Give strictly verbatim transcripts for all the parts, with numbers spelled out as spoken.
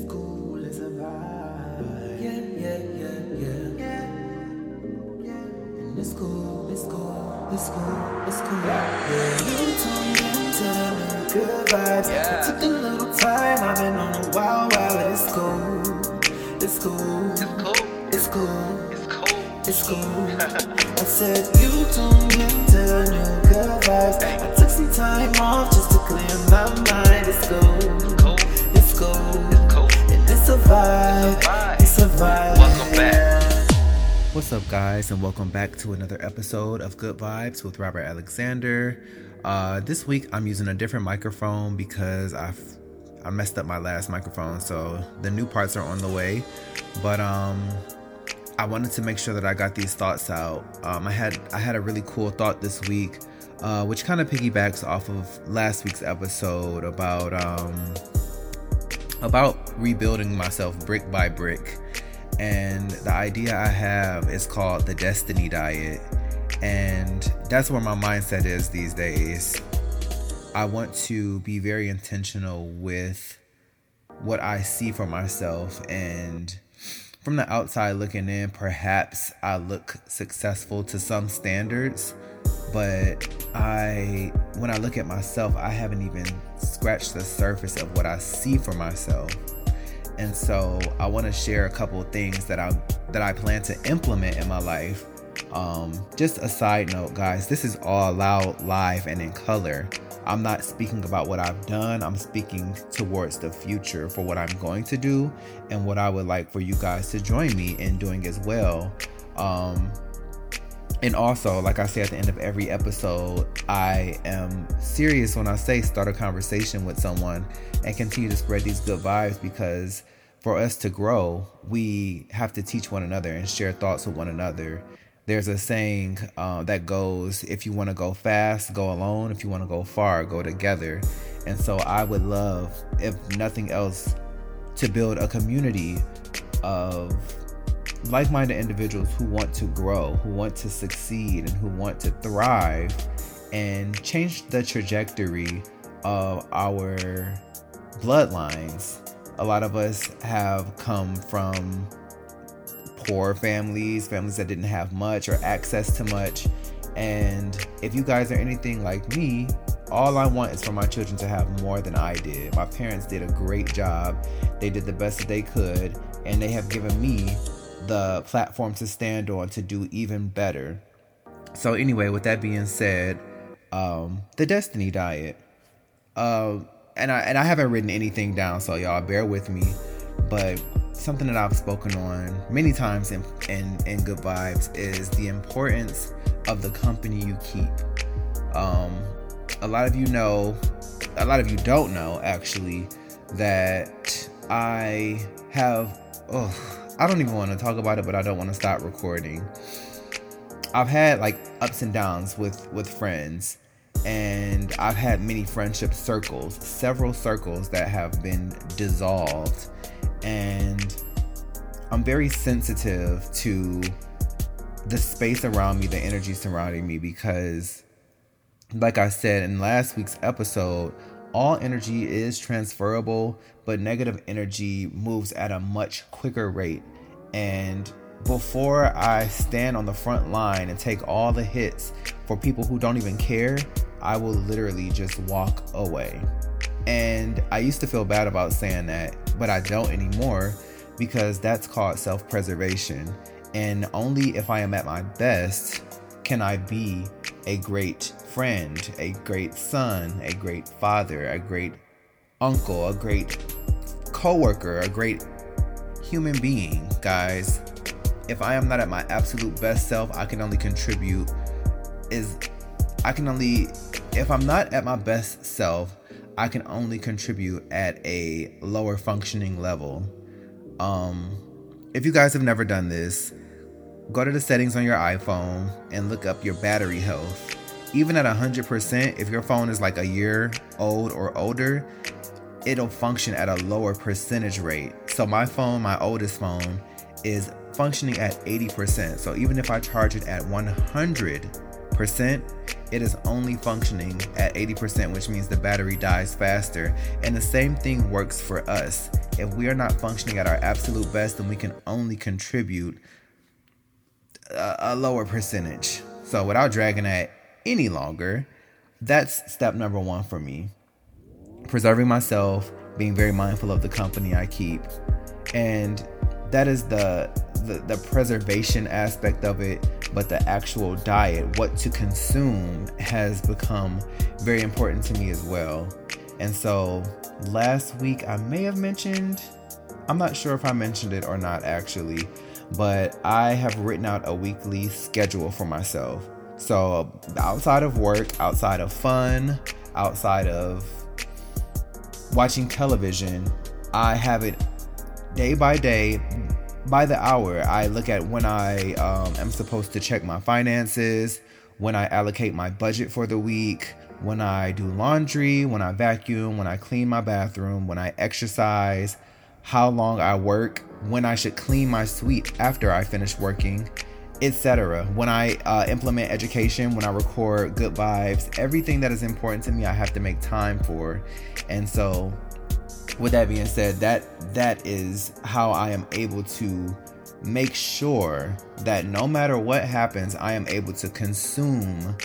It's cool, it's a vibe. Yeah, yeah, yeah, yeah. Yeah, yeah. And it's cool, it's cool, it's cool, it's cool. Yeah, yeah. You told me I'm telling good vibes. Yeah. It took a little time. I've been on a while, while it's cool, it's cool, it's cool, it's cool, it's cool. It's cool. I said you told me to the new good vibes. I took some time off just to clear my mind. It's cool, it's cool, and it's a vibe, it's a vibe. Welcome back. What's up, guys, and welcome back to another episode of Good Vibes with Robert Alexander. Uh, this week I'm using a different microphone because I've I messed up my last microphone, so the new parts are on the way. But um. I wanted to make sure that I got these thoughts out. Um, I had I had a really cool thought this week, uh, which kind of piggybacks off of last week's episode about um, about rebuilding myself brick by brick. And the idea I have is called the Destiny Diet, and that's where my mindset is these days. I want to be very intentional with what I see for myself, and from the outside looking in, perhaps I look successful to some standards, but I, when I look at myself, I haven't even scratched the surface of what I see for myself. And so I want to share a couple of things that I that I plan to implement in my life. Um, just a side note, guys, this is all loud, live, and in color. I'm not speaking about what I've done. I'm speaking towards the future for what I'm going to do and what I would like for you guys to join me in doing as well. Um, and also, like I say at the end of every episode, I am serious when I say start a conversation with someone and continue to spread these good vibes, because for us to grow, we have to teach one another and share thoughts with one another. There's a saying uh, that goes, if you want to go fast, go alone. If you want to go far, go together. And so I would love, if nothing else, to build a community of like-minded individuals who want to grow, who want to succeed, and who want to thrive and change the trajectory of our bloodlines. A lot of us have come from poor families, families that didn't have much or access to much. And if you guys are anything like me, all I want is for my children to have more than I did. My parents did a great job. They did the best that they could, and they have given me the platform to stand on to do even better. So anyway, with that being said, um, the Destiny Diet. Uh, and I and I haven't written anything down, so y'all bear with me. But something that I've spoken on many times in, in, in Good Vibes is the importance of the company you keep. Um, a lot of you know, a lot of you don't know actually, that I have, oh, I don't even want to talk about it, but I don't want to stop recording. I've had like ups and downs with, with friends, and I've had many friendship circles, several circles that have been dissolved. And I'm very sensitive to the space around me, the energy surrounding me, because like I said in last week's episode, all energy is transferable, but negative energy moves at a much quicker rate. And before I stand on the front line and take all the hits for people who don't even care, I will literally just walk away. And I used to feel bad about saying that, but I don't anymore, because that's called self-preservation. And only if I am at my best can I be a great friend, a great son, a great father, a great uncle, a great coworker, a great human being, guys. If I am not at my absolute best self, I can only contribute is I can only if I'm not at my best self, I can only contribute at a lower functioning level. Um, if you guys have never done this, go to the settings on your iPhone and look up your battery health. Even at one hundred percent, if your phone is like a year old or older, it'll function at a lower percentage rate. So my phone, my oldest phone, is functioning at eighty percent. So even if I charge it at one hundred percent, it is only functioning at eighty percent, which means the battery dies faster. And the same thing works for us. If we are not functioning at our absolute best, then we can only contribute a, a lower percentage. So without dragging that any longer, that's step number one for me. Preserving myself, being very mindful of the company I keep. And that is the, the the preservation aspect of it, but the actual diet, what to consume, has become very important to me as well. And so last week I may have mentioned, I'm not sure if I mentioned it or not actually, but I have written out a weekly schedule for myself. So outside of work, outside of fun, outside of watching television, I have it day by day, by the hour. I look at when I um, am supposed to check my finances, when I allocate my budget for the week, when I do laundry, when I vacuum, when I clean my bathroom, when I exercise, how long I work, when I should clean my suite after I finish working, et cetera. When I uh, implement education, when I record Good Vibes, everything that is important to me, I have to make time for. And so with that being said, that that is how I am able to make sure that no matter what happens, I am able to consume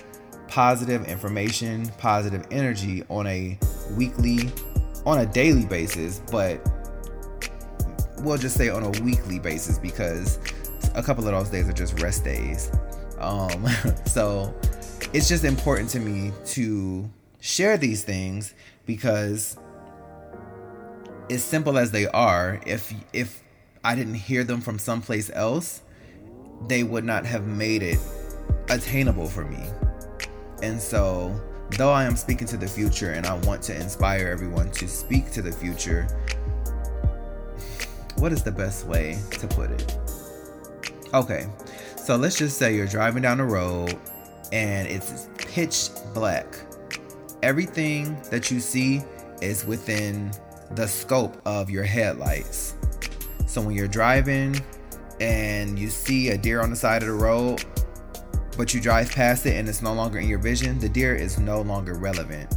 positive information, positive energy on a weekly, on a daily basis, but we'll just say on a weekly basis because a couple of those days are just rest days. Um, so it's just important to me to share these things because, as simple as they are, if if I didn't hear them from someplace else, they would not have made it attainable for me. And so, though I am speaking to the future and I want to inspire everyone to speak to the future, what is the best way to put it? Okay, so let's just say you're driving down the road and it's pitch black. Everything that you see is within the scope of your headlights. So when you're driving and you see a deer on the side of the road, but you drive past it and it's no longer in your vision, the deer is no longer relevant.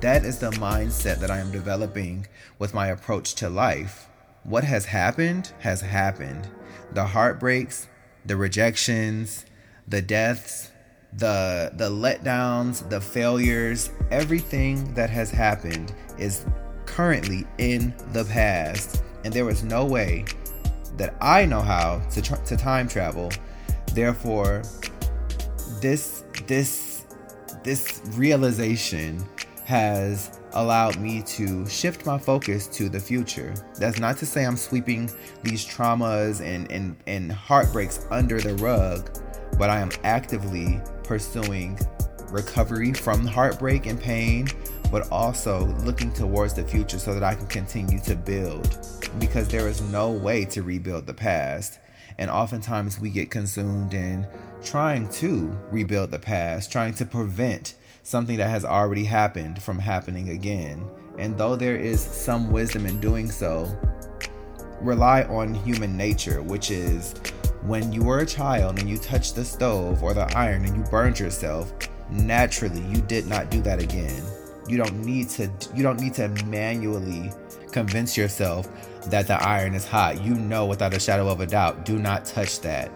That is the mindset that I am developing with my approach to life. What has happened has happened. The heartbreaks, the rejections, the deaths, the the letdowns, the failures, everything that has happened is currently in the past, and there is no way that I know how to tr- to time travel. Therefore, this this this realization has allowed me to shift my focus to the future. That's not to say I'm sweeping these traumas and and, and heartbreaks under the rug, but I am actively pursuing recovery from heartbreak and pain, but also looking towards the future so that I can continue to build, because there is no way to rebuild the past. And oftentimes we get consumed in trying to rebuild the past, trying to prevent something that has already happened from happening again. And though there is some wisdom in doing so, rely on human nature, which is when you were a child and you touched the stove or the iron and you burned yourself, naturally you did not do that again. You don't need to you don't need to manually convince yourself that the iron is hot. You know without a shadow of a doubt, do not touch that.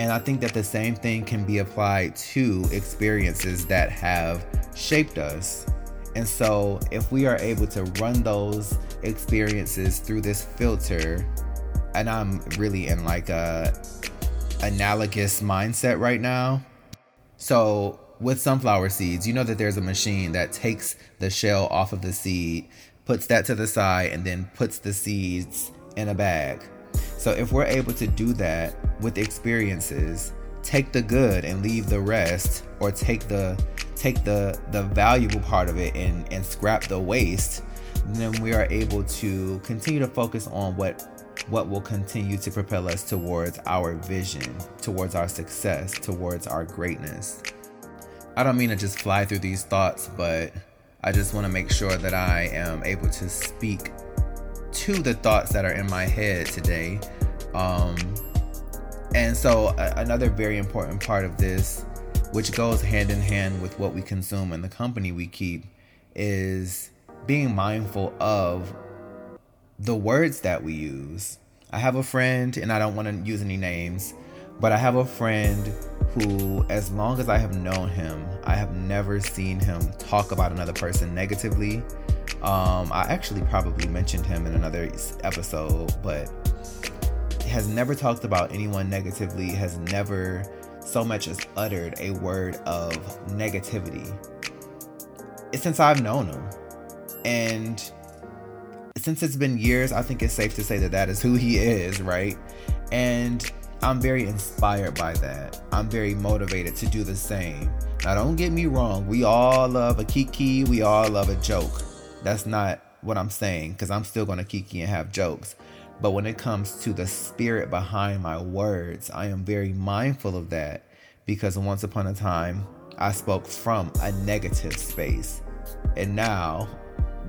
And I think that the same thing can be applied to experiences that have shaped us. And so if we are able to run those experiences through this filter, and I'm really in like a analogous mindset right now. So with sunflower seeds, you know that there's a machine that takes the shell off of the seed, puts that to the side, and then puts the seeds in a bag. So if we're able to do that with experiences, take the good and leave the rest, or take the take the, the valuable part of it and, and scrap the waste, then we are able to continue to focus on what what will continue to propel us towards our vision, towards our success, towards our greatness. I don't mean to just fly through these thoughts, but I just want to make sure that I am able to speak to the thoughts that are in my head today. Um, and so a- another very important part of this which goes hand in hand with what we consume and the company we keep, is being mindful of the words that we use. I have a friend, and I don't want to use any names, but I have a friend who, as long as I have known him, I have never seen him talk about another person negatively. Um, I actually probably mentioned him in another episode, but has never talked about anyone negatively, has never so much as uttered a word of negativity. It's since I've known him. And since it's been years, I think it's safe to say that that is who he is, right? And I'm very inspired by that. I'm very motivated to do the same. Now, don't get me wrong. We all love a kiki. We all love a joke. That's not what I'm saying, because I'm still going to kiki and have jokes. But when it comes to the spirit behind my words, I am very mindful of that, because once upon a time, I spoke from a negative space. And now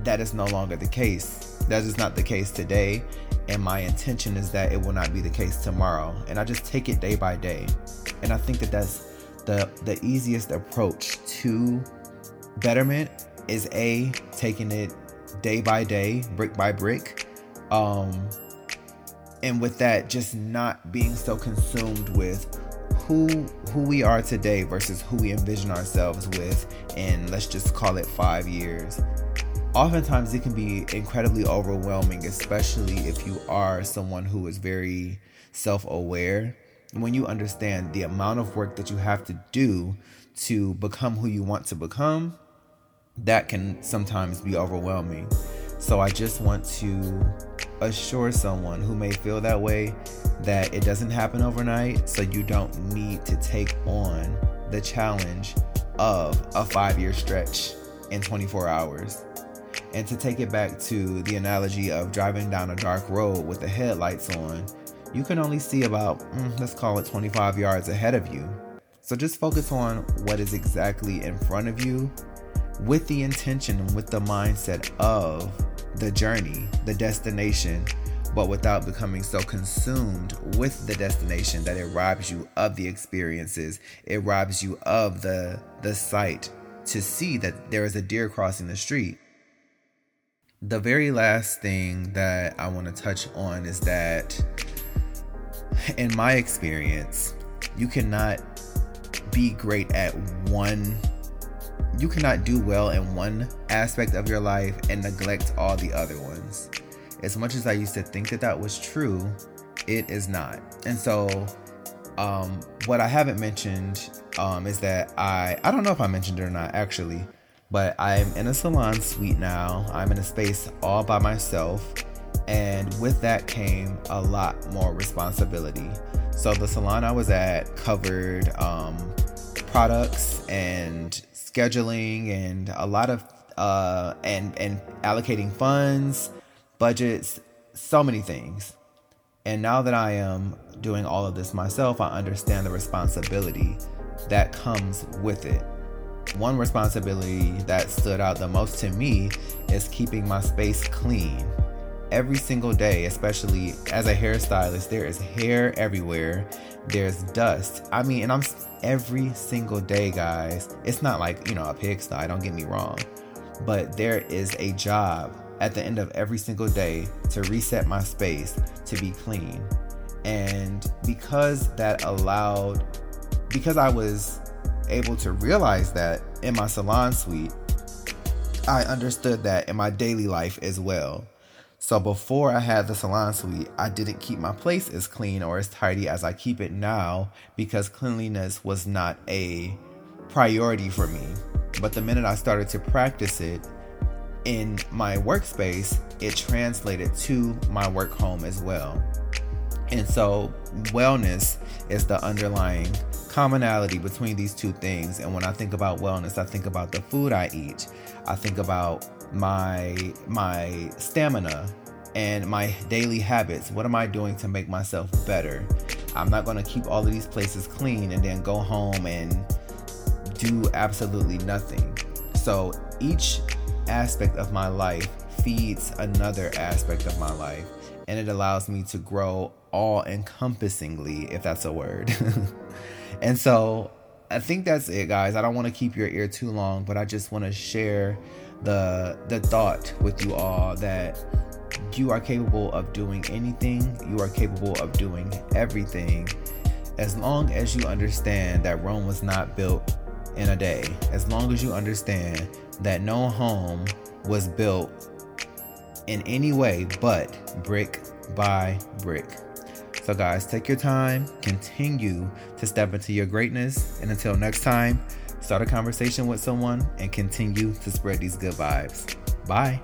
that is no longer the case. That is not the case today. And my intention is that it will not be the case tomorrow. And I just take it day by day. And I think that that's the, the easiest approach to betterment is A, taking it day by day, brick by brick. Um, and with that, just not being so consumed with who who we are today versus who we envision ourselves with in, let's just call it, five years. Oftentimes it can be incredibly overwhelming, especially if you are someone who is very self-aware. When you understand the amount of work that you have to do to become who you want to become, that can sometimes be overwhelming. So I just want to assure someone who may feel that way that it doesn't happen overnight, so you don't need to take on the challenge of a five-year stretch in twenty-four hours. And to take it back to the analogy of driving down a dark road with the headlights on, you can only see about, mm, let's call it twenty-five yards ahead of you. So just focus on what is exactly in front of you with the intention and with the mindset of the journey, the destination, but without becoming so consumed with the destination that it robs you of the experiences. It robs you of the, the sight to see that there is a deer crossing the street. The very last thing that I want to touch on is that, in my experience, you cannot be great at one, you cannot do well in one aspect of your life and neglect all the other ones. As much as I used to think that that was true, it is not. And so um, what I haven't mentioned um, is that I, I don't know if I mentioned it or not, actually, but I'm in a salon suite now. I'm in a space all by myself. And with that came a lot more responsibility. So the salon I was at covered um, products and scheduling and a lot of, uh, and, and allocating funds, budgets, so many things. And now that I am doing all of this myself, I understand the responsibility that comes with it. One responsibility that stood out the most to me is keeping my space clean. Every single day, especially as a hairstylist, there is hair everywhere. There's dust. I mean, and I'm every single day, guys. It's not like, you know, a pigsty, don't get me wrong. But there is a job at the end of every single day to reset my space to be clean. And because that allowed, because I was able to realize that in my salon suite, I understood that in my daily life as well. So before I had the salon suite, I didn't keep my place as clean or as tidy as I keep it now because cleanliness was not a priority for me. But the minute I started to practice it in my workspace, it translated to my work home as well. And so wellness is the underlying commonality between these two things. And when I think about wellness, I think about the food I eat. I think about my my stamina and my daily habits. What am I doing to make myself better? I'm not going to keep all of these places clean and then go home and do absolutely nothing. So each aspect of my life feeds another aspect of my life, and it allows me to grow all encompassingly, if that's a word. And so I think that's it, guys. I don't want to keep your ear too long, but I just want to share the the thought with you all that you are capable of doing anything. You are capable of doing everything, as long as you understand that Rome was not built in a day. As long as you understand that no home was built in any way but brick by brick. So guys, take your time, continue to step into your greatness, and until next time, start a conversation with someone and continue to spread these good vibes. Bye.